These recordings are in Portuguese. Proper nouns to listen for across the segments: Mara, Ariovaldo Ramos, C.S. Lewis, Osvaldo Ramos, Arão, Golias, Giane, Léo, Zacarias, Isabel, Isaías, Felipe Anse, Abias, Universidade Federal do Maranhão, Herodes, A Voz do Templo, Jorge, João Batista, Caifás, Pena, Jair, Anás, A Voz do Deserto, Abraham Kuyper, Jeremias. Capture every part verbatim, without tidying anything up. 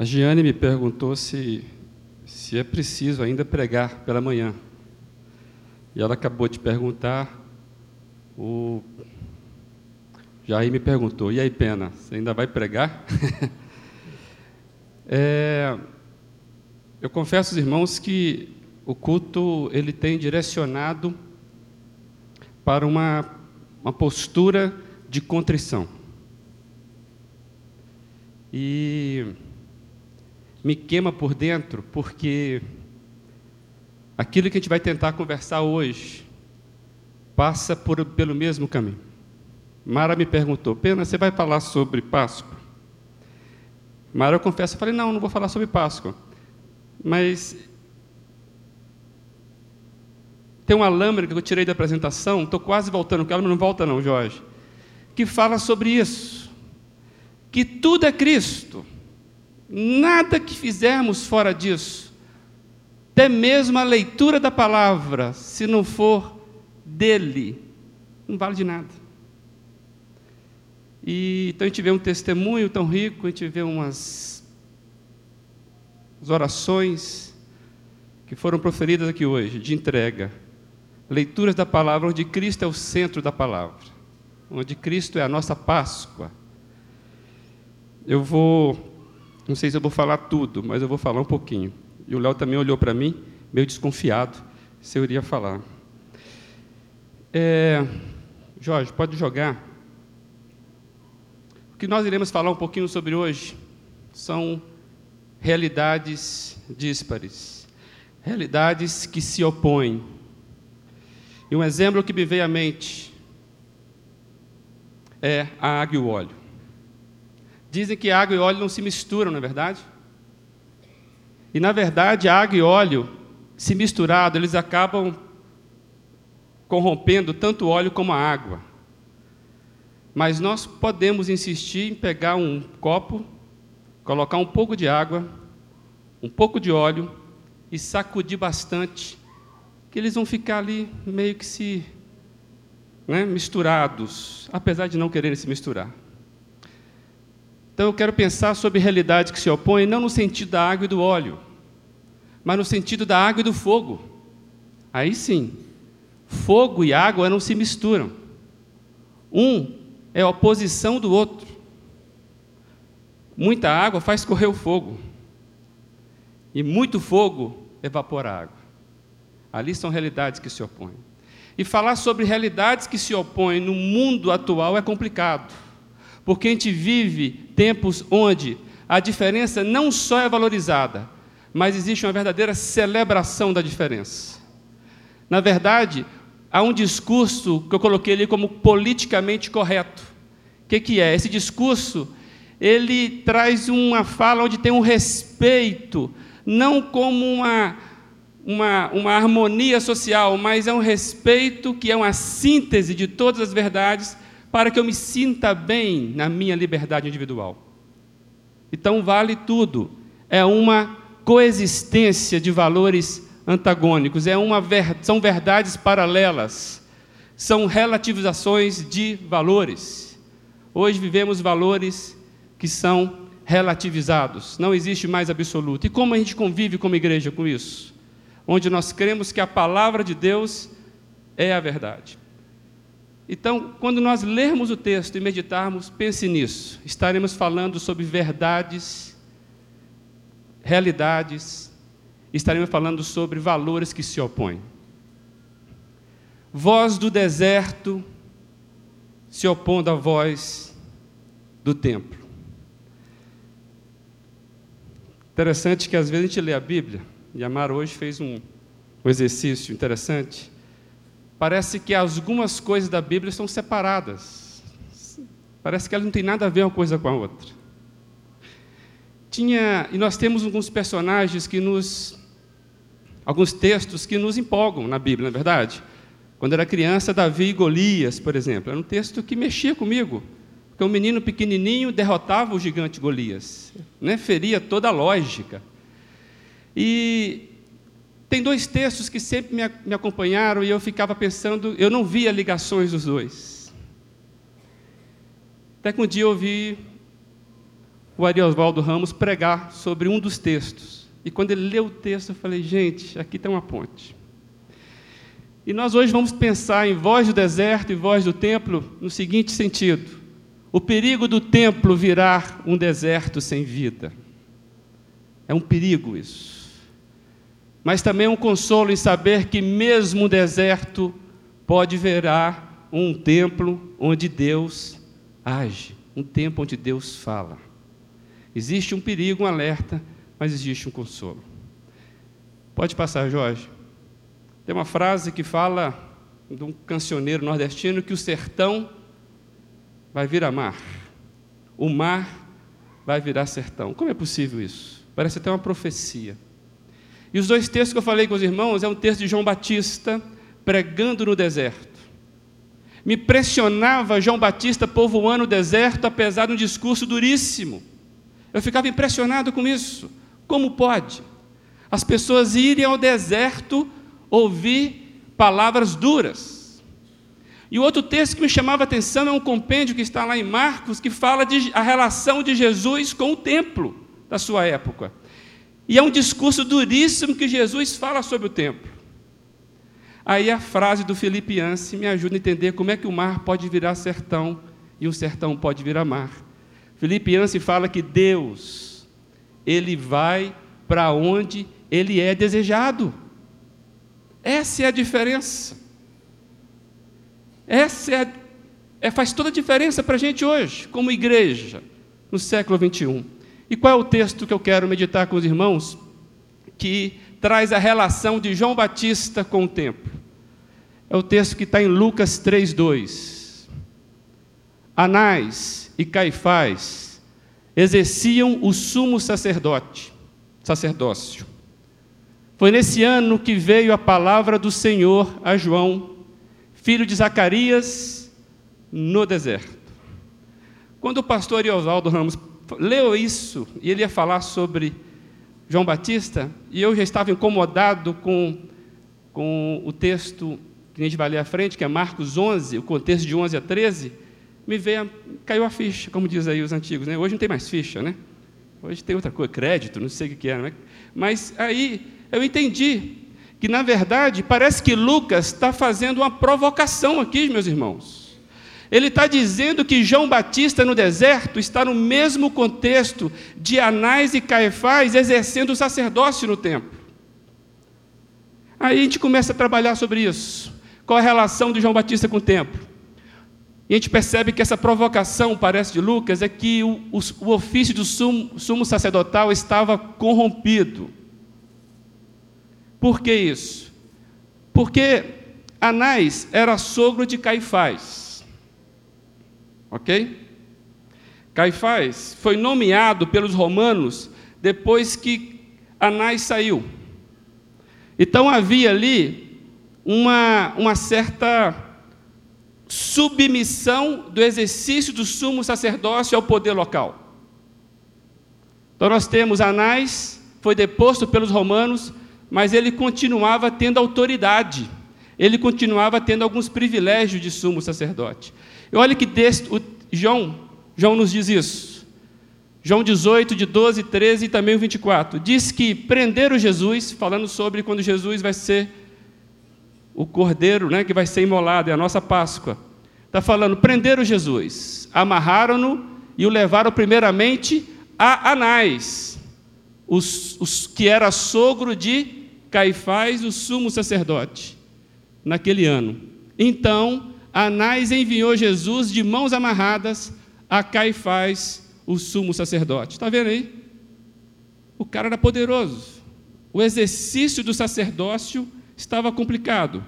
A Giane me perguntou se, se é preciso ainda pregar pela manhã. E ela acabou de perguntar, o Jair me perguntou, e aí, Pena, você ainda vai pregar? é, eu confesso, irmãos, que o culto ele tem direcionado para uma, uma postura de contrição. E me queima por dentro, porque aquilo que a gente vai tentar conversar hoje passa por, pelo mesmo caminho. Mara me perguntou, Pena, você vai falar sobre Páscoa? Mara, eu confesso, eu falei, não, não vou falar sobre Páscoa. Mas tem uma lâmina que eu tirei da apresentação, estou quase voltando com ela, mas não volta não, Jorge, que fala sobre isso, que tudo é Cristo. Nada que fizermos fora disso, até mesmo a leitura da palavra, se não for dele, não vale de nada. E, então a gente vê um testemunho tão rico, a gente vê umas orações que foram proferidas aqui hoje, de entrega, leituras da palavra, onde Cristo é o centro da palavra, onde Cristo é a nossa Páscoa. Eu vou... Não sei se eu vou falar tudo, mas eu vou falar um pouquinho. E o Léo também olhou para mim, meio desconfiado, se eu iria falar. É, Jorge, pode jogar? O que nós iremos falar um pouquinho sobre hoje são realidades díspares, realidades que se opõem. E um exemplo que me veio à mente é a água e o óleo. Dizem que água e óleo não se misturam, não é verdade? E, na verdade, água e óleo, se misturados, eles acabam corrompendo tanto o óleo como a água. Mas nós podemos insistir em pegar um copo, colocar um pouco de água, um pouco de óleo e sacudir bastante, que eles vão ficar ali meio que se, né, misturados, apesar de não quererem se misturar. Então, eu quero pensar sobre realidades que se opõem, não no sentido da água e do óleo, mas no sentido da água e do fogo. Aí sim, fogo e água não se misturam. Um é a oposição do outro. Muita água faz correr o fogo. E muito fogo evapora a água. Ali são realidades que se opõem. E falar sobre realidades que se opõem no mundo atual é complicado. Porque a gente vive tempos onde a diferença não só é valorizada, mas existe uma verdadeira celebração da diferença. Na verdade, há um discurso que eu coloquei ali como politicamente correto. O que, que é? Esse discurso, ele traz uma fala onde tem um respeito, não como uma, uma, uma harmonia social, mas é um respeito que é uma síntese de todas as verdades para que eu me sinta bem na minha liberdade individual. Então, vale tudo. É uma coexistência de valores antagônicos, é uma ver... são verdades paralelas, são relativizações de valores. Hoje vivemos valores que são relativizados, não existe mais absoluto. E como a gente convive como igreja com isso? Onde nós cremos que a palavra de Deus é a verdade. Então, quando nós lermos o texto e meditarmos, pense nisso. Estaremos falando sobre verdades, realidades, estaremos falando sobre valores que se opõem. Voz do deserto se opondo à voz do templo. Interessante que às vezes a gente lê a Bíblia, e a Mara hoje fez um, um exercício interessante. Parece que algumas coisas da Bíblia são separadas. Parece que elas não têm nada a ver uma coisa com a outra. Tinha, e nós temos alguns personagens que nos... alguns textos que nos empolgam na Bíblia, não é verdade? Quando era criança, Davi e Golias, por exemplo. Era um texto que mexia comigo. Porque um menino pequenininho derrotava o gigante Golias. Né? Feria toda a lógica. E... tem dois textos que sempre me acompanharam e eu ficava pensando, eu não via ligações dos dois. Até que um dia eu vi o Ariovaldo Ramos pregar sobre um dos textos. E quando ele leu o texto, eu falei, gente, aqui tem uma ponte. E nós hoje vamos pensar em voz do deserto e voz do templo no seguinte sentido. O perigo do templo virar um deserto sem vida. É um perigo isso. Mas também é um consolo em saber que mesmo o deserto pode virar um templo onde Deus age, um templo onde Deus fala. Existe um perigo, um alerta, mas existe um consolo. Pode passar, Jorge. Tem uma frase que fala de um cancioneiro nordestino que o sertão vai virar mar, o mar vai virar sertão. Como é possível isso? Parece até uma profecia. E os dois textos que eu falei com os irmãos é um texto de João Batista pregando no deserto. Me impressionava João Batista povoando o deserto, apesar de um discurso duríssimo. Eu ficava impressionado com isso. Como pode as pessoas irem ao deserto ouvir palavras duras? E o outro texto que me chamava a atenção é um compêndio que está lá em Marcos, que fala de a relação de Jesus com o templo da sua época. E é um discurso duríssimo que Jesus fala sobre o templo. Aí a frase do Felipe Anse me ajuda a entender como é que o mar pode virar sertão e o sertão pode virar mar. Felipe Anse fala que Deus, Ele vai para onde Ele é desejado. Essa é a diferença. Essa é, é, faz toda a diferença para a gente hoje, como igreja, no século vinte e um. E qual é o texto que eu quero meditar com os irmãos? Que traz a relação de João Batista com o templo. É o texto que está em Lucas três, dois. Anás e Caifás exerciam o sumo sacerdote, sacerdócio. Foi nesse ano que veio a palavra do Senhor a João, filho de Zacarias, no deserto. Quando o pastor Osvaldo Ramos leu isso, e ele ia falar sobre João Batista, e eu já estava incomodado com, com o texto que a gente vai ler à frente, que é Marcos onze, o contexto de onze a treze, me veio, caiu a ficha, como diz aí os antigos, né? Hoje não tem mais ficha, né? Hoje tem outra coisa, crédito, não sei o que é, né? Mas aí eu entendi que, na verdade, parece que Lucas está fazendo uma provocação aqui, meus irmãos. Ele está dizendo que João Batista, no deserto, está no mesmo contexto de Anás e Caifás exercendo o sacerdócio no templo. Aí a gente começa a trabalhar sobre isso. Qual a relação de João Batista com o templo? E a gente percebe que essa provocação, parece de Lucas, é que o, o, o ofício do sumo, sumo sacerdotal estava corrompido. Por que isso? Porque Anás era sogro de Caifás, ok? Caifás foi nomeado pelos romanos depois que Anás saiu. Então havia ali uma, uma certa submissão do exercício do sumo sacerdócio ao poder local. Então nós temos Anás, foi deposto pelos romanos, mas ele continuava tendo autoridade, ele continuava tendo alguns privilégios de sumo sacerdote. E olha que texto, o João, João nos diz isso, João dezoito, de doze, treze e também o vinte e quatro, diz que prenderam Jesus, falando sobre quando Jesus vai ser o cordeiro, né, que vai ser imolado, é a nossa Páscoa, está falando, prenderam Jesus, amarraram-no e o levaram primeiramente a Anás, os, os, que era sogro de Caifás, o sumo sacerdote, naquele ano. Então, Anás enviou Jesus de mãos amarradas a Caifás, o sumo sacerdote. Está vendo aí? O cara era poderoso. O exercício do sacerdócio estava complicado.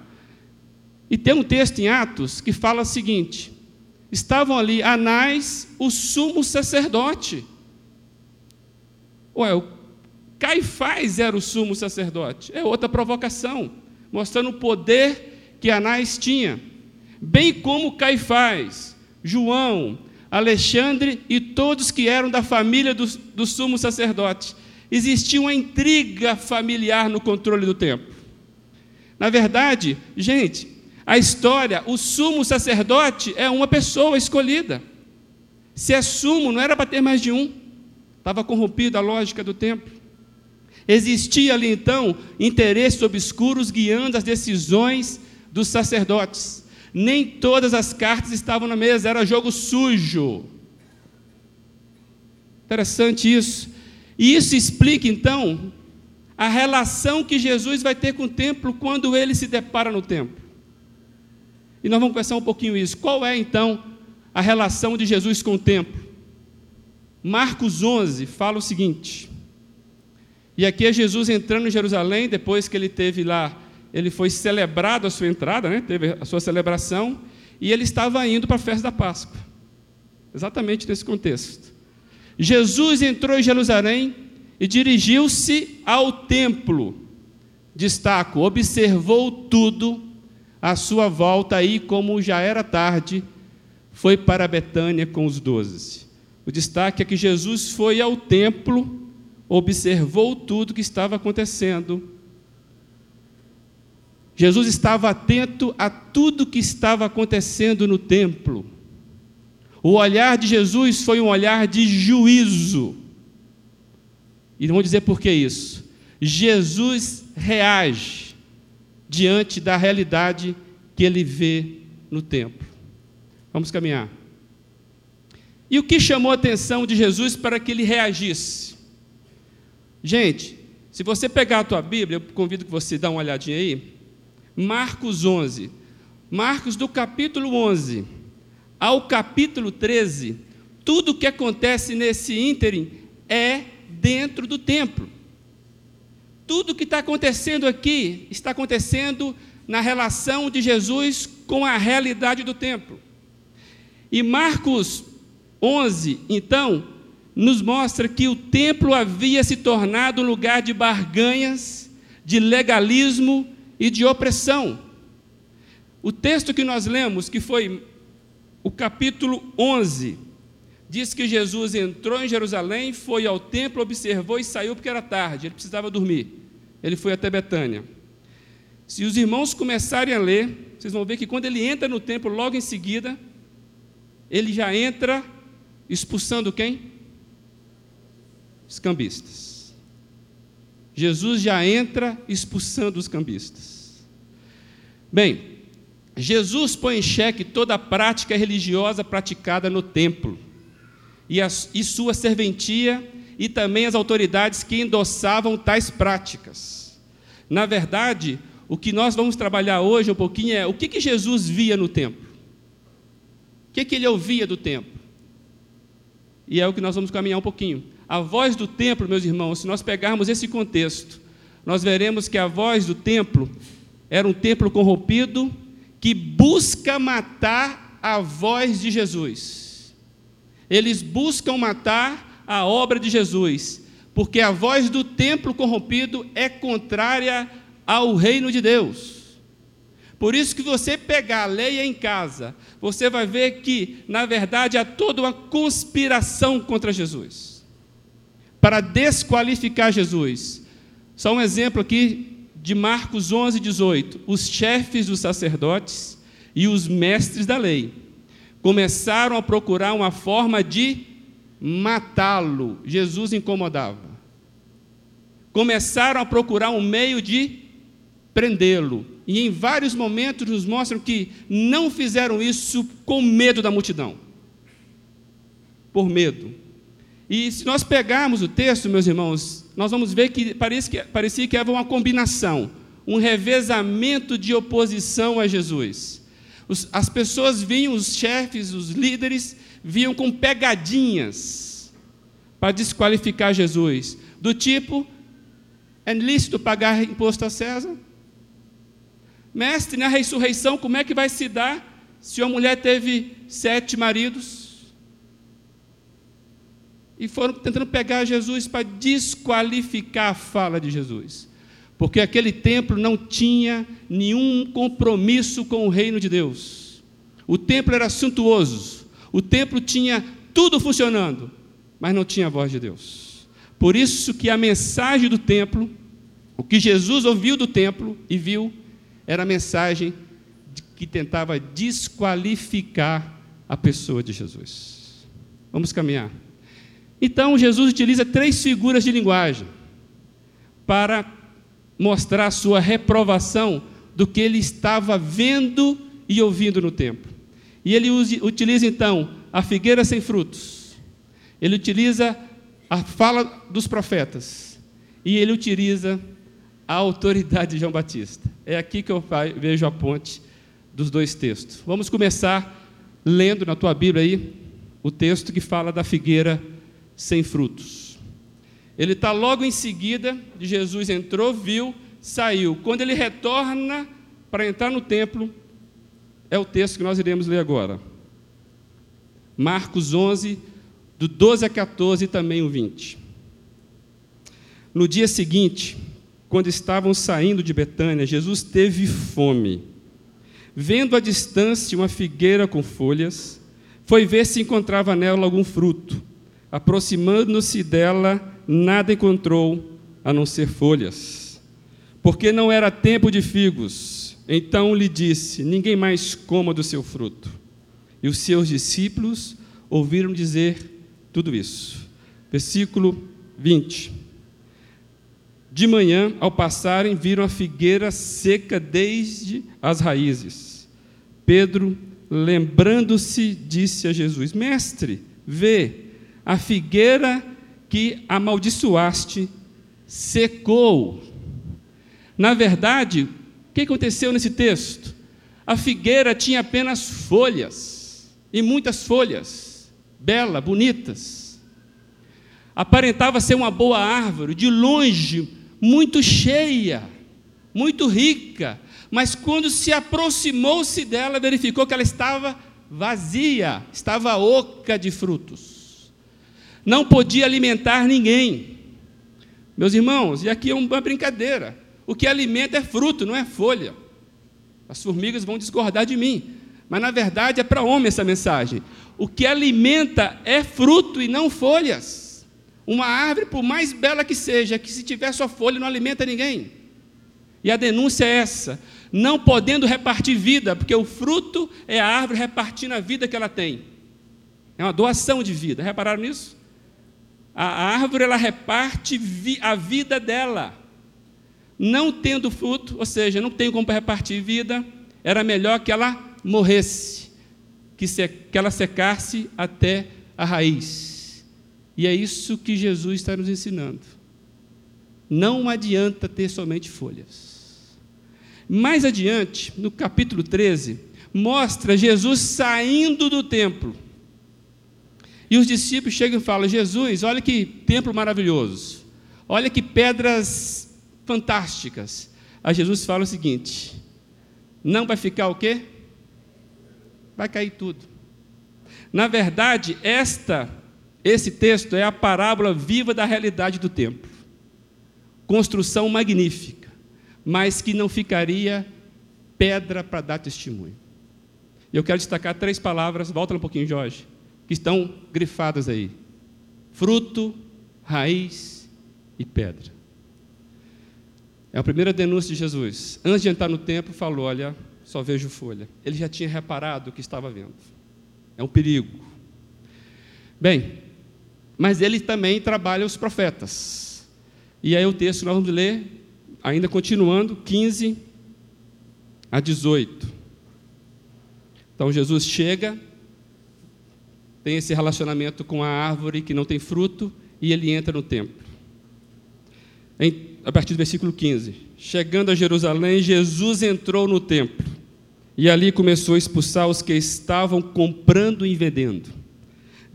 E tem um texto em Atos que fala o seguinte, estavam ali Anás, o sumo sacerdote. Ué, o Caifás era o sumo sacerdote. É outra provocação, mostrando o poder que Anás tinha. Bem como Caifás, João, Alexandre e todos que eram da família do, do sumo sacerdote. Existia uma intriga familiar no controle do templo. Na verdade, gente, a história, o sumo sacerdote é uma pessoa escolhida. Se é sumo, não era para ter mais de um. Estava corrompida a lógica do tempo. Existia ali então interesses obscuros guiando as decisões dos sacerdotes. Nem todas as cartas estavam na mesa, era jogo sujo. Interessante isso. E isso explica então a relação que Jesus vai ter com o templo quando ele se depara no templo. E nós vamos conversar um pouquinho isso. Qual é então a relação de Jesus com o templo? Marcos onze fala o seguinte, e aqui é Jesus entrando em Jerusalém, depois que ele teve lá, ele foi celebrado a sua entrada, né? Teve a sua celebração, e ele estava indo para a festa da Páscoa, exatamente nesse contexto. Jesus entrou em Jerusalém e dirigiu-se ao templo, destaco, observou tudo à sua volta, aí como já era tarde, foi para Betânia com os doze. O destaque é que Jesus foi ao templo, observou tudo o que estava acontecendo. Jesus estava atento a tudo o que estava acontecendo no templo. O olhar de Jesus foi um olhar de juízo. E vamos dizer por que isso. Jesus reage diante da realidade que ele vê no templo. Vamos caminhar. E o que chamou a atenção de Jesus para que ele reagisse? Gente, se você pegar a tua Bíblia, eu convido que você dê uma olhadinha aí, Marcos onze, Marcos do capítulo onze ao capítulo treze, tudo o que acontece nesse ínterim é dentro do templo. Tudo o que está acontecendo aqui, está acontecendo na relação de Jesus com a realidade do templo. E Marcos onze, então, nos mostra que o templo havia se tornado um lugar de barganhas, de legalismo e de opressão. O texto que nós lemos, que foi o capítulo onze, diz que Jesus entrou em Jerusalém, foi ao templo, observou e saiu porque era tarde, ele precisava dormir. Ele foi até Betânia. Se os irmãos começarem a ler, vocês vão ver que quando ele entra no templo, logo em seguida, ele já entra expulsando quem? Os cambistas. Jesus já entra expulsando os cambistas. Bem, Jesus põe em xeque toda a prática religiosa praticada no templo e, as, e sua serventia e também as autoridades que endossavam tais práticas. Na verdade, o que nós vamos trabalhar hoje um pouquinho é o que, que Jesus via no templo. O que, que ele ouvia do templo? E é o que nós vamos caminhar um pouquinho. A voz do templo, meus irmãos, se nós pegarmos esse contexto, nós veremos que a voz do templo era um templo corrompido que busca matar a voz de Jesus. Eles buscam matar a obra de Jesus, porque a voz do templo corrompido é contrária ao reino de Deus. Por isso que você pegar a lei em casa, você vai ver que, na verdade, há toda uma conspiração contra Jesus, para desqualificar Jesus. Só um exemplo aqui de Marcos onze, dezoito. Os chefes dos sacerdotes e os mestres da lei começaram a procurar uma forma de matá-lo. Jesus incomodava. Começaram a procurar um meio de prendê-lo. E em vários momentos nos mostram que não fizeram isso com medo da multidão. Por medo. E se nós pegarmos o texto, meus irmãos, nós vamos ver que parecia que, parecia que havia uma combinação, um revezamento de oposição a Jesus. Os, as pessoas vinham, os chefes, os líderes, vinham com pegadinhas para desqualificar Jesus. Do tipo, é lícito pagar imposto a César? Mestre, na ressurreição, como é que vai se dar se uma mulher teve sete maridos? E foram tentando pegar Jesus para desqualificar a fala de Jesus. Porque aquele templo não tinha nenhum compromisso com o reino de Deus. O templo era suntuoso. O templo tinha tudo funcionando, mas não tinha a voz de Deus. Por isso que a mensagem do templo, o que Jesus ouviu do templo e viu, era a mensagem que tentava desqualificar a pessoa de Jesus. Vamos caminhar. Então, Jesus utiliza três figuras de linguagem para mostrar sua reprovação do que ele estava vendo e ouvindo no templo. E ele utiliza, então, a figueira sem frutos. Ele utiliza a fala dos profetas. E ele utiliza a autoridade de João Batista. É aqui que eu vejo a ponte dos dois textos. Vamos começar lendo na tua Bíblia aí o texto que fala da figueira sem frutos. Ele está logo em seguida de Jesus entrou, viu, saiu. Quando ele retorna para entrar no templo, é o texto que nós iremos ler agora. Marcos onze, do doze a quatorze e também o vinte. No dia seguinte, quando estavam saindo de Betânia, Jesus teve fome. Vendo à distância uma figueira com folhas, foi ver se encontrava nela algum fruto. Aproximando-se dela, nada encontrou, a não ser folhas, porque não era tempo de figos. Então lhe disse: ninguém mais coma do seu fruto. E os seus discípulos ouviram dizer tudo isso. Versículo vinte. De manhã, ao passarem, viram a figueira seca desde as raízes. Pedro, lembrando-se, disse a Jesus: Mestre, vê, a figueira que amaldiçoaste secou. Na verdade, o que aconteceu nesse texto? A figueira tinha apenas folhas, e muitas folhas, belas, bonitas. Aparentava ser uma boa árvore, de longe, muito cheia, muito rica, mas quando se aproximou-se dela, verificou que ela estava vazia, estava oca de frutos. Não podia alimentar ninguém. Meus irmãos, e aqui é uma brincadeira, o que alimenta é fruto, não é folha. As formigas vão discordar de mim, mas na verdade é para homem essa mensagem. O que alimenta é fruto e não folhas. Uma árvore, por mais bela que seja, que se tiver sua folha não alimenta ninguém. E a denúncia é essa, não podendo repartir vida, porque o fruto é a árvore repartindo a vida que ela tem. É uma doação de vida, repararam nisso? A árvore, ela reparte vi- a vida dela. Não tendo fruto, ou seja, não tem como repartir vida, era melhor que ela morresse, que, se- que ela secasse até a raiz. E é isso que Jesus está nos ensinando. Não adianta ter somente folhas. Mais adiante, no capítulo treze, mostra Jesus saindo do templo. E os discípulos chegam e falam: Jesus, olha que templo maravilhoso. Olha que pedras fantásticas. Aí Jesus fala o seguinte: não vai ficar o quê? Vai cair tudo. Na verdade, esta... Esse texto é a parábola viva da realidade do templo. Construção magnífica, mas que não ficaria pedra para dar testemunho. Eu quero destacar três palavras, volta um pouquinho, Jorge, que estão grifadas aí: fruto, raiz e pedra. É a primeira denúncia de Jesus. Antes de entrar no templo, falou: olha, só vejo folha. Ele já tinha reparado o que estava vendo. É um perigo. Bem, mas ele também trabalha os profetas. E aí o texto que nós vamos ler, ainda continuando, quinze a dezoito. Então Jesus chega, tem esse relacionamento com a árvore que não tem fruto, e ele entra no templo. Em, a partir do versículo quinze. Chegando a Jerusalém, Jesus entrou no templo, e ali começou a expulsar os que estavam comprando e vendendo.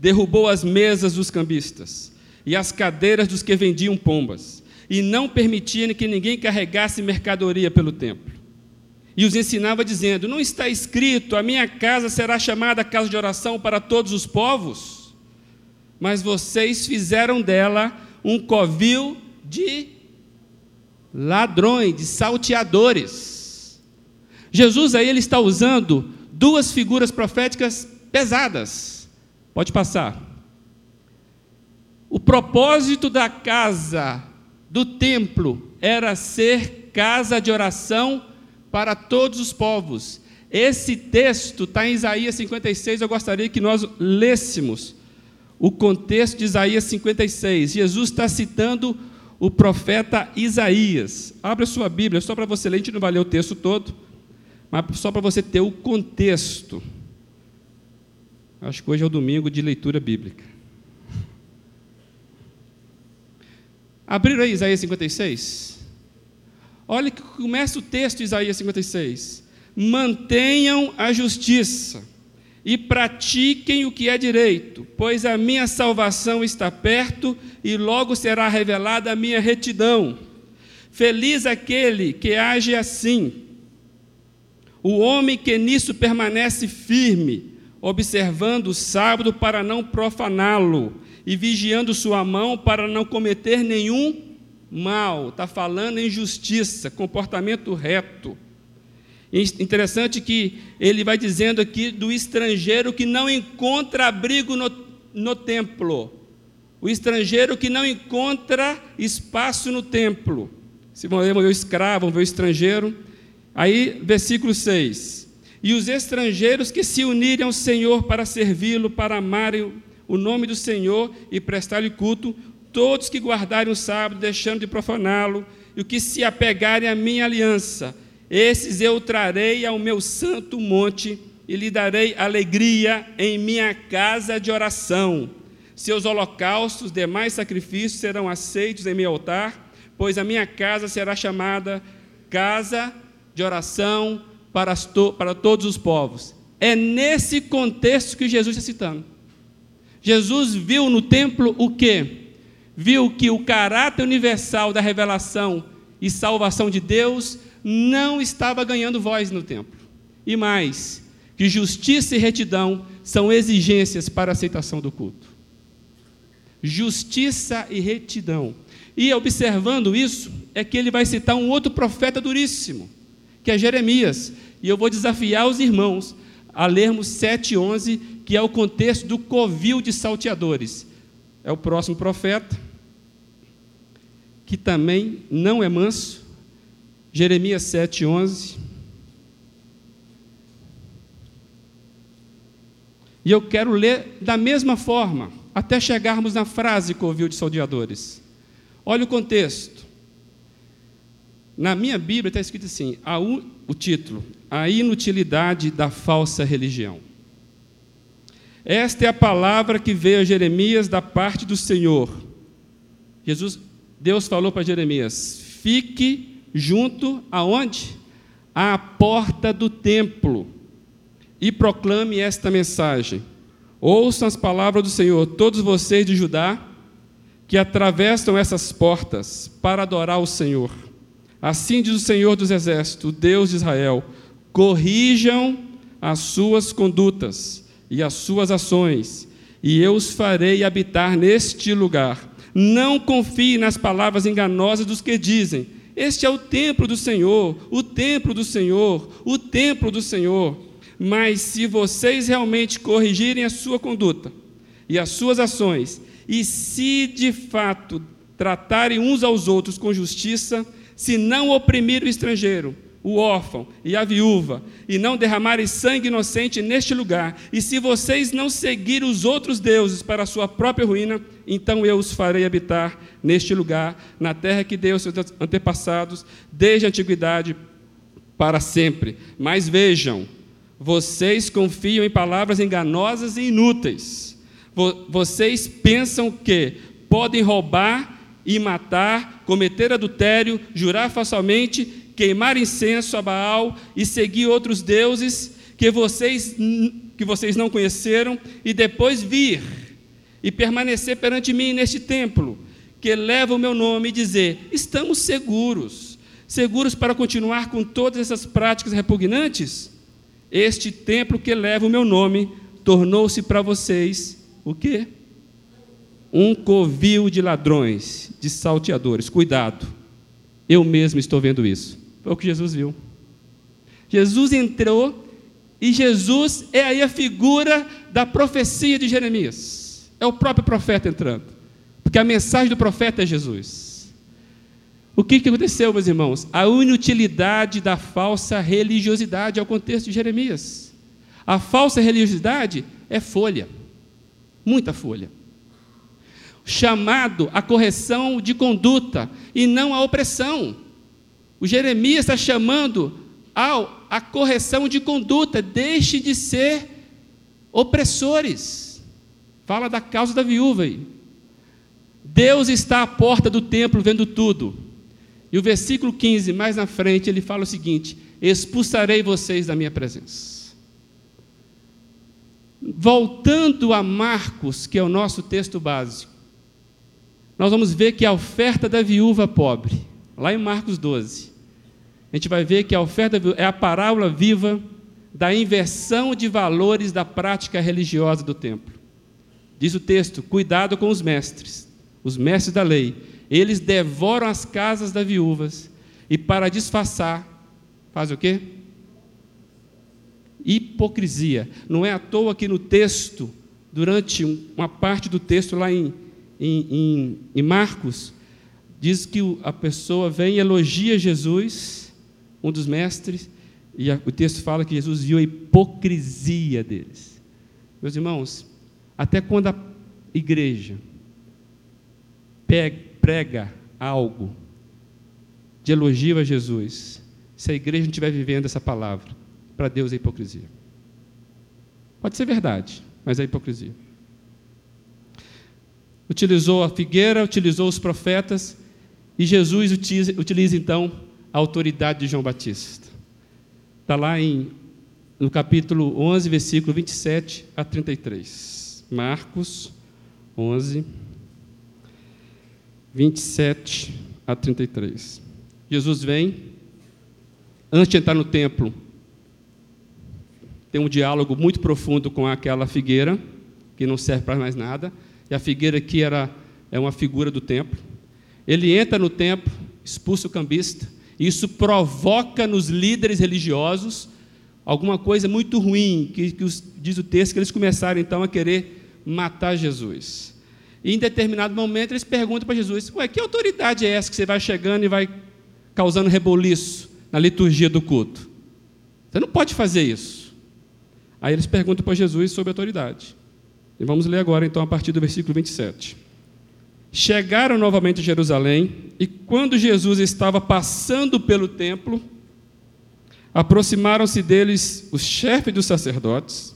Derrubou as mesas dos cambistas e as cadeiras dos que vendiam pombas, e não permitia que ninguém carregasse mercadoria pelo templo. E os ensinava dizendo: não está escrito, a minha casa será chamada casa de oração para todos os povos? Mas vocês fizeram dela um covil de ladrões, de salteadores. Jesus aí ele está usando duas figuras proféticas pesadas. Pode passar. O propósito da casa, do templo, era ser casa de oração para todos os povos. Esse texto está em Isaías cinquenta e seis, eu gostaria que nós lêssemos o contexto de Isaías cinquenta e seis. Jesus está citando o profeta Isaías. Abra sua Bíblia, só para você ler, a gente não vai ler o texto todo, mas só para você ter o contexto. Acho que hoje é o domingo de leitura bíblica. Abriram aí Isaías cinquenta e seis? Olha que começa o texto de Isaías cinquenta e seis. Mantenham a justiça e pratiquem o que é direito, pois a minha salvação está perto e logo será revelada a minha retidão. Feliz aquele que age assim, o homem que nisso permanece firme, observando o sábado para não profaná-lo e vigiando sua mão para não cometer nenhum mal. Está falando em justiça, comportamento reto. Interessante que ele vai dizendo aqui do estrangeiro que não encontra abrigo no, no templo, o estrangeiro que não encontra espaço no templo. Se vão ver o escravo, vão ver o estrangeiro. Aí, versículo seis: e os estrangeiros que se unirem ao Senhor para servi-lo, para amarem o nome do Senhor e prestar-lhe culto, todos que guardarem o sábado, deixando de profaná-lo, e o que se apegarem à minha aliança, esses eu trarei ao meu santo monte e lhe darei alegria em minha casa de oração. Seus holocaustos, demais sacrifícios serão aceitos em meu altar, pois a minha casa será chamada casa de oração para, to- para todos os povos. É nesse contexto que Jesus está citando. Jesus viu no templo o quê? Viu que o caráter universal da revelação e salvação de Deus não estava ganhando voz no templo. E mais, que justiça e retidão são exigências para a aceitação do culto. Justiça e retidão. E observando isso, é que ele vai citar um outro profeta duríssimo, que é Jeremias. E eu vou desafiar os irmãos a lermos sete, onze, que é o contexto do covil de salteadores. É o próximo profeta, que também não é manso. Jeremias sete, onze. E eu quero ler da mesma forma, até chegarmos na frase covil de salteadores. Olha o contexto. Na minha Bíblia está escrito assim, a, o título, a inutilidade da falsa religião. Esta é a palavra que veio a Jeremias da parte do Senhor. Jesus, Deus falou para Jeremias, fique junto aonde? À porta do templo, e proclame esta mensagem. Ouçam as palavras do Senhor, todos vocês de Judá, que atravessam essas portas para adorar o Senhor. Assim diz o Senhor dos Exércitos, o Deus de Israel, corrijam as suas condutas e as suas ações, e eu os farei habitar neste lugar. Não confiem nas palavras enganosas dos que dizem, este é o templo do Senhor, o templo do Senhor, o templo do Senhor. Mas se vocês realmente corrigirem a sua conduta e as suas ações, e se de fato tratarem uns aos outros com justiça, se não oprimir o estrangeiro, o órfão e a viúva, e não derramarem sangue inocente neste lugar, e se vocês não seguirem os outros deuses para a sua própria ruína, então eu os farei habitar neste lugar, na terra que dei aos seus antepassados, desde a antiguidade para sempre. Mas vejam, vocês confiam em palavras enganosas e inúteis. Vocês pensam que podem roubar e matar, cometer adultério, jurar falsamente, queimar incenso a Baal e seguir outros deuses que vocês, que vocês não conheceram, e depois vir e permanecer perante mim neste templo, que leva o meu nome, e dizer, estamos seguros, seguros para continuar com todas essas práticas repugnantes? Este templo que leva o meu nome tornou-se para vocês, o quê? Um covil de ladrões, de salteadores. Cuidado, eu mesmo estou vendo isso. Foi o que Jesus viu. Jesus entrou, e Jesus é aí a figura da profecia de Jeremias. É o próprio profeta entrando, porque a mensagem do profeta é Jesus. O que, que aconteceu, meus irmãos? A inutilidade da falsa religiosidade, ao contexto de Jeremias. A falsa religiosidade é folha, muita folha. chamado à correção de conduta e não à opressão. O Jeremias está chamando ao, à correção de conduta, deixe de ser opressores. Fala da causa da viúva aí. Deus está à porta do templo vendo tudo. E o versículo quinze, mais na frente, ele fala o seguinte: expulsarei vocês da minha presença. Voltando a Marcos, que é o nosso texto básico, nós vamos ver que a oferta da viúva pobre, lá em Marcos doze, a gente vai ver que a oferta é a parábola viva da inversão de valores da prática religiosa do templo. Diz o texto: cuidado com os mestres, os mestres da lei, eles devoram as casas das viúvas e, para disfarçar, faz o quê? Hipocrisia. Não é à toa que no texto, durante uma parte do texto lá em, em, em, em Marcos, diz que a pessoa vem e elogia Jesus, um dos mestres, e o texto fala que Jesus viu a hipocrisia deles. Meus irmãos, até quando a igreja prega algo de elogio a Jesus, se a igreja não estiver vivendo essa palavra, para Deus é hipocrisia. Pode ser verdade, mas é hipocrisia. Utilizou a figueira, utilizou os profetas, e Jesus utiliza, utiliza então a autoridade de João Batista. Está lá em, no capítulo onze, versículo vinte e sete a trinta e três. Marcos onze, vinte e sete a trinta e três. Jesus vem. Antes de entrar no templo, tem um diálogo muito profundo com aquela figueira, que não serve para mais nada, e a figueira aqui era, é uma figura do templo. Ele entra no templo, expulsa o cambista, e isso provoca nos líderes religiosos alguma coisa muito ruim, que, que os, diz o texto que eles começaram então a querer matar Jesus. E em determinado momento eles perguntam para Jesus: ué, que autoridade é essa que você vai chegando e vai causando reboliço na liturgia do culto? Você não pode fazer isso. Aí eles perguntam para Jesus sobre autoridade. E vamos ler agora, então, a partir do versículo vinte e sete. Chegaram novamente a Jerusalém, e quando Jesus estava passando pelo templo, aproximaram-se deles os chefes dos sacerdotes,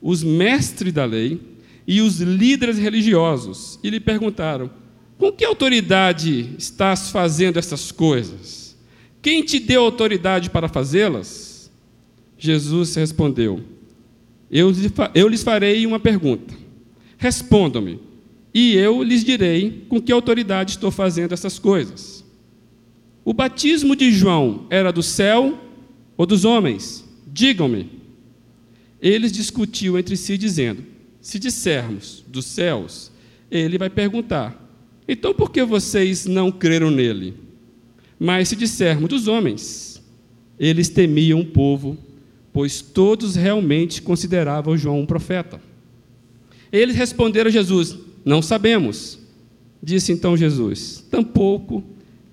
os mestres da lei e os líderes religiosos, e lhe perguntaram: com que autoridade estás fazendo essas coisas? Quem te deu autoridade para fazê-las? Jesus respondeu: eu lhes farei uma pergunta. Respondam-me, e eu lhes direi com que autoridade estou fazendo essas coisas. O batismo de João era do céu ou dos homens? Digam-me. Eles discutiam entre si, dizendo: se dissermos dos céus, ele vai perguntar: então por que vocês não creram nele? Mas se dissermos dos homens, eles temiam o povo, pois todos realmente consideravam João um profeta. Eles responderam a Jesus: não sabemos. Disse então Jesus: tampouco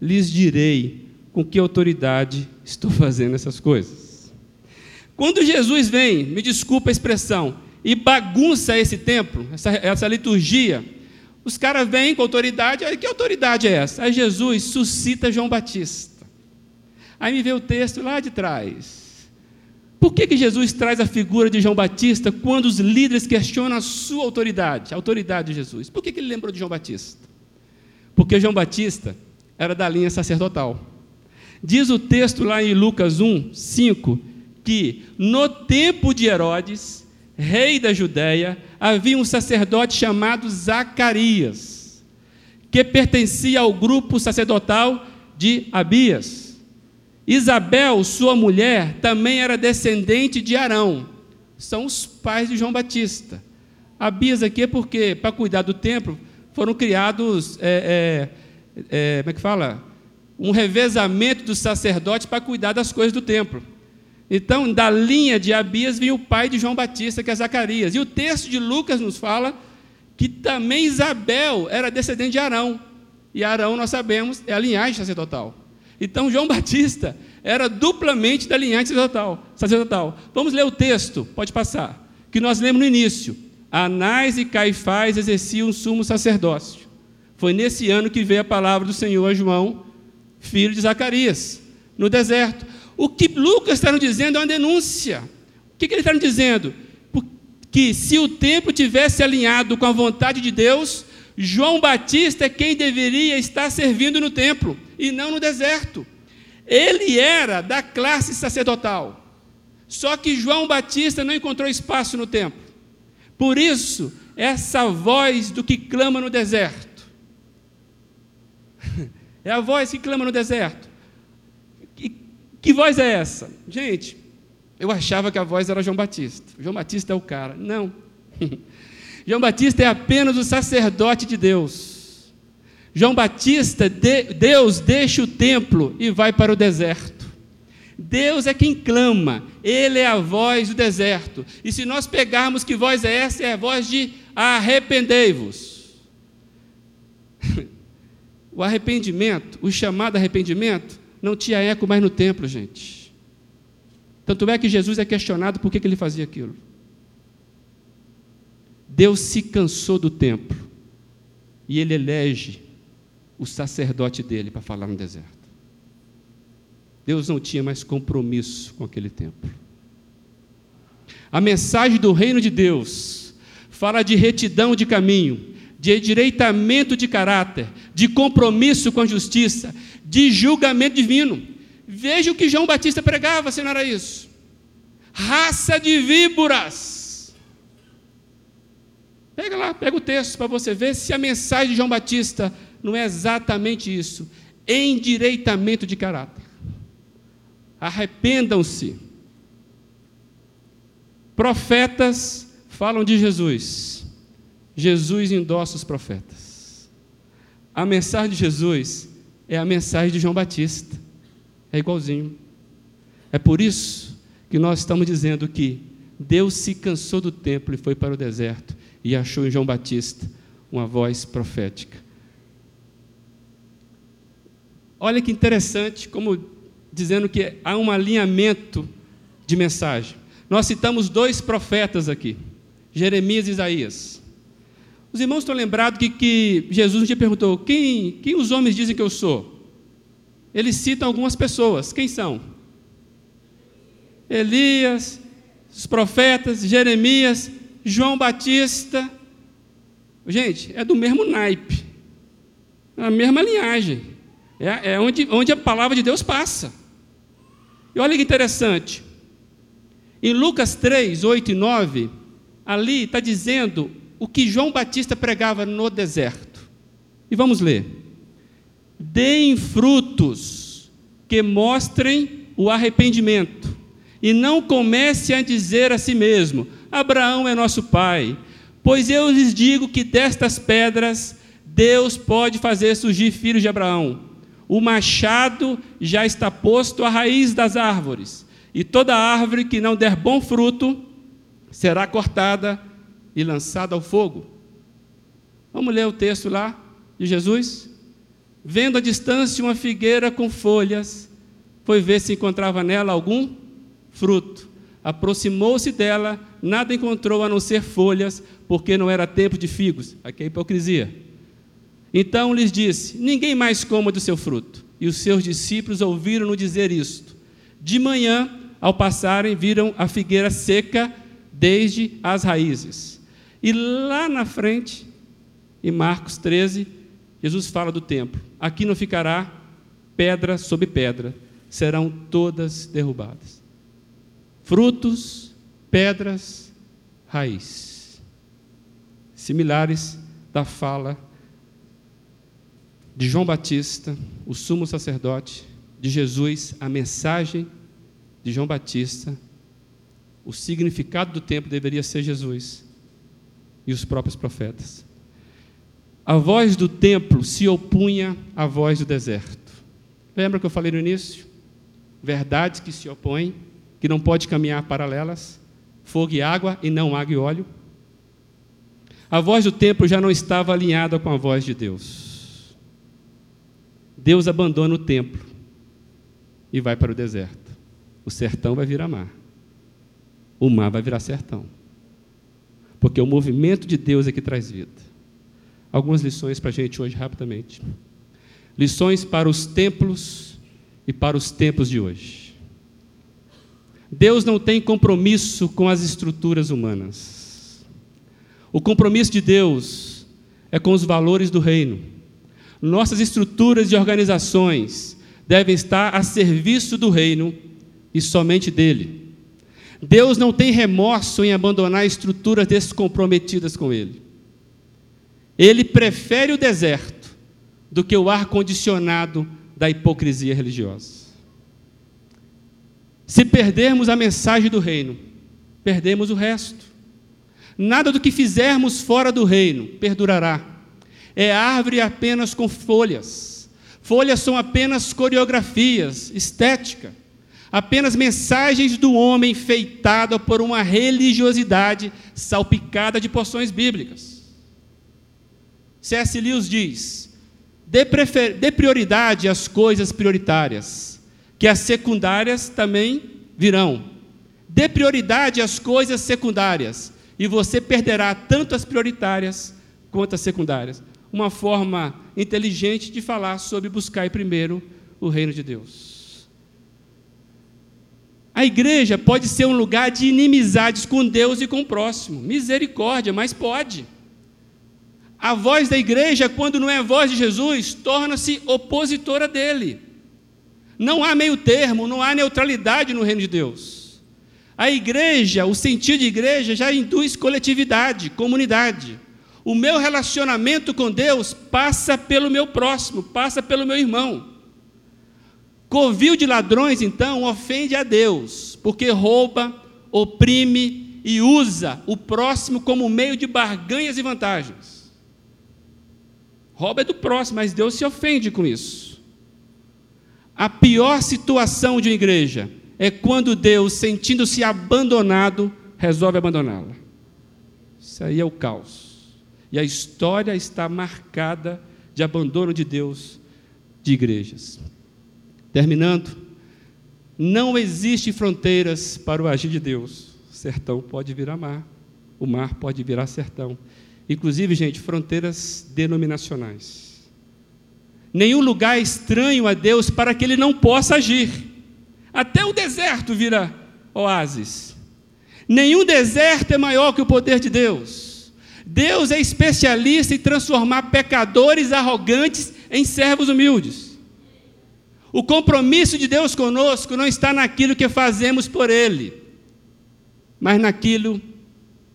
lhes direi com que autoridade estou fazendo essas coisas. Quando Jesus vem, me desculpa a expressão, e bagunça esse templo, essa, essa liturgia, os caras vêm com autoridade. Aí, que autoridade é essa? Aí Jesus suscita João Batista. Aí me vê o texto lá de trás. Por que que Jesus traz a figura de João Batista quando os líderes questionam a sua autoridade, a autoridade de Jesus? Por que que ele lembrou de João Batista? Porque João Batista era da linha sacerdotal. Diz o texto lá em Lucas um, cinco, que no tempo de Herodes, rei da Judéia, havia um sacerdote chamado Zacarias, que pertencia ao grupo sacerdotal de Abias. Isabel, sua mulher, também era descendente de Arão. São os pais de João Batista. Abias aqui é porque, para cuidar do templo, foram criados, é, é, é, como é que fala? Um revezamento dos sacerdotes para cuidar das coisas do templo. Então, da linha de Abias vinha o pai de João Batista, que é Zacarias. E o texto de Lucas nos fala que também Isabel era descendente de Arão. E Arão, nós sabemos, é a linhagem sacerdotal. Então, João Batista era duplamente da linhagem sacerdotal. sacerdotal. Vamos ler o texto, pode passar, que nós lemos no início. Anás e Caifás exerciam sumo sacerdócio. Foi nesse ano que veio a palavra do Senhor a João, filho de Zacarias, no deserto. O que Lucas está nos dizendo é uma denúncia. O que, que ele está nos dizendo? Que se o tempo tivesse alinhado com a vontade de Deus, João Batista é quem deveria estar servindo no templo, e não no deserto. Ele era da classe sacerdotal, só que João Batista não encontrou espaço no templo. Por isso, essa voz do que clama no deserto, é a voz que clama no deserto. Que, que voz é essa? Gente, eu achava que a voz era João Batista. João Batista é o cara. Não. João Batista é apenas o sacerdote de Deus. João Batista, de, Deus deixa o templo e vai para o deserto. Deus é quem clama. Ele é a voz do deserto. E se nós pegarmos que voz é essa, é a voz de arrependei-vos. O arrependimento, o chamado arrependimento, não tinha eco mais no templo, gente. Tanto é que Jesus é questionado por que ele fazia aquilo. Deus se cansou do templo e ele elege o sacerdote dele para falar no deserto. Deus não tinha mais compromisso com aquele templo. A mensagem do reino de Deus fala de retidão de caminho, de endireitamento de caráter, de compromisso com a justiça, de julgamento divino. Veja o que João Batista pregava, se não era isso. Raça de víboras. Pega lá, pega o texto para você ver se a mensagem de João Batista não é exatamente isso. Endireitamento de caráter. Arrependam-se. Profetas falam de Jesus. Jesus endossa os profetas. A mensagem de Jesus é a mensagem de João Batista. É igualzinho. É por isso que nós estamos dizendo que Deus se cansou do templo e foi para o deserto e achou em João Batista uma voz profética. Olha que interessante, como dizendo que há um alinhamento de mensagem. Nós citamos dois profetas aqui, Jeremias e Isaías. Os irmãos estão lembrados que, que Jesus um dia perguntou, quem, quem os homens dizem que eu sou? Eles citam algumas pessoas. Quem são? Elias, os profetas, Jeremias, João Batista. Gente, é do mesmo naipe, é a mesma linhagem, é, é onde, onde a palavra de Deus passa. E olha que interessante, em Lucas três, oito e nove, ali está dizendo o que João Batista pregava no deserto. E vamos ler. Deem frutos que mostrem o arrependimento, e não comece a dizer a si mesmo, Abraão é nosso pai, pois eu lhes digo que destas pedras Deus pode fazer surgir filhos de Abraão. O machado já está posto à raiz das árvores, e toda árvore que não der bom fruto será cortada e lançado ao fogo. Vamos ler o texto lá de Jesus? Vendo à distância uma figueira com folhas, foi ver se encontrava nela algum fruto. Aproximou-se dela, nada encontrou a não ser folhas, porque não era tempo de figos. Aqui é hipocrisia. Então lhes disse, ninguém mais coma do seu fruto. E os seus discípulos ouviram-no dizer isto. De manhã, ao passarem, viram a figueira seca desde as raízes. E lá na frente, em Marcos treze, Jesus fala do templo. Aqui não ficará pedra sobre pedra, serão todas derrubadas. Frutos, pedras, raiz. Similares da fala de João Batista, o sumo sacerdote, de Jesus, a mensagem de João Batista, o significado do templo deveria ser Jesus e os próprios profetas. A voz do templo se opunha à voz do deserto. Lembra que eu falei no início? Verdades que se opõem, que não pode caminhar paralelas, fogo e água e não água e óleo. A voz do templo já não estava alinhada com a voz de Deus. Deus abandona o templo e vai para o deserto. O sertão vai virar mar. O mar vai virar sertão. Porque o movimento de Deus é que traz vida. algumas lições para a gente hoje, rapidamente. Lições para os templos e para os tempos de hoje. Deus não tem compromisso com as estruturas humanas. O compromisso de Deus é com os valores do reino. Nossas estruturas e organizações devem estar a serviço do reino e somente dele. Deus não tem remorso em abandonar estruturas descomprometidas com ele. Ele prefere o deserto do que o ar-condicionado da hipocrisia religiosa. Se perdermos a mensagem do reino, perdemos o resto. Nada do que fizermos fora do reino perdurará. É árvore apenas com folhas. Folhas são apenas coreografias, estética. Apenas mensagens do homem enfeitada por uma religiosidade salpicada de porções bíblicas. C S. Lewis diz: dê, prefer... dê prioridade às coisas prioritárias, que as secundárias também virão. Dê prioridade às coisas secundárias, e você perderá tanto as prioritárias quanto as secundárias. Uma forma inteligente de falar sobre buscar primeiro o reino de Deus. A igreja pode ser um lugar de inimizades com Deus e com o próximo. Misericórdia, mas pode. A voz da igreja, quando não é a voz de Jesus, torna-se opositora dele. Não há meio termo, não há neutralidade no reino de Deus. A igreja, o sentido de igreja, já induz coletividade, comunidade. O meu relacionamento com Deus passa pelo meu próximo, passa pelo meu irmão. Covil de ladrões, então, ofende a Deus, porque rouba, oprime e usa o próximo como meio de barganhas e vantagens. Rouba é do próximo, mas Deus se ofende com isso. A pior situação de uma igreja é quando Deus, sentindo-se abandonado, resolve abandoná-la. Isso aí é o caos. E a história está marcada de abandono de Deus de igrejas. Terminando, não existem fronteiras para o agir de Deus. Sertão pode virar mar, o mar pode virar sertão. Inclusive, gente, fronteiras denominacionais. Nenhum lugar é estranho a Deus para que ele não possa agir. Até o deserto vira oásis. Nenhum deserto é maior que o poder de Deus. Deus é especialista em transformar pecadores arrogantes em servos humildes. O compromisso de Deus conosco não está naquilo que fazemos por ele, mas naquilo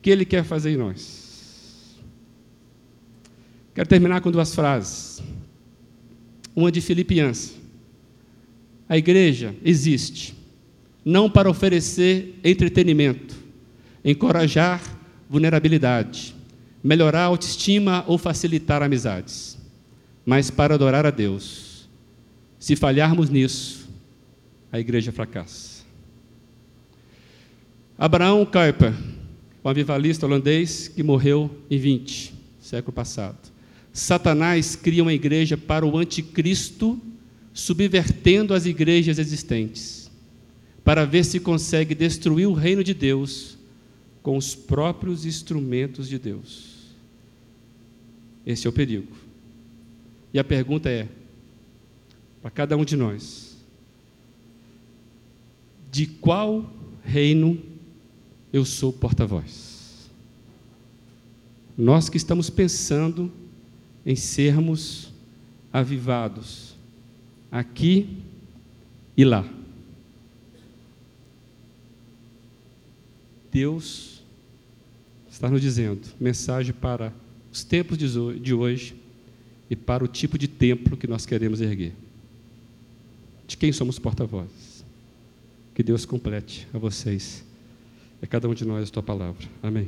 que ele quer fazer em nós. Quero terminar com duas frases. Uma de Filipenses. A igreja existe, não para oferecer entretenimento, encorajar vulnerabilidade, melhorar a autoestima ou facilitar amizades, mas para adorar a Deus. Se falharmos nisso, a igreja fracassa. Abraham Kuyper, um avivalista holandês que morreu em vinte, século passado. Satanás cria uma igreja para o anticristo, subvertendo as igrejas existentes, para ver se consegue destruir o reino de Deus com os próprios instrumentos de Deus. Esse é o perigo. E a pergunta é, para cada um de nós: de qual reino eu sou porta-voz? Nós que estamos pensando em sermos avivados aqui e lá. Deus está nos dizendo, mensagem para os tempos de hoje e para o tipo de templo que nós queremos erguer. De quem somos porta-vozes? Que Deus complete a vocês, a cada um de nós, a tua palavra. Amém.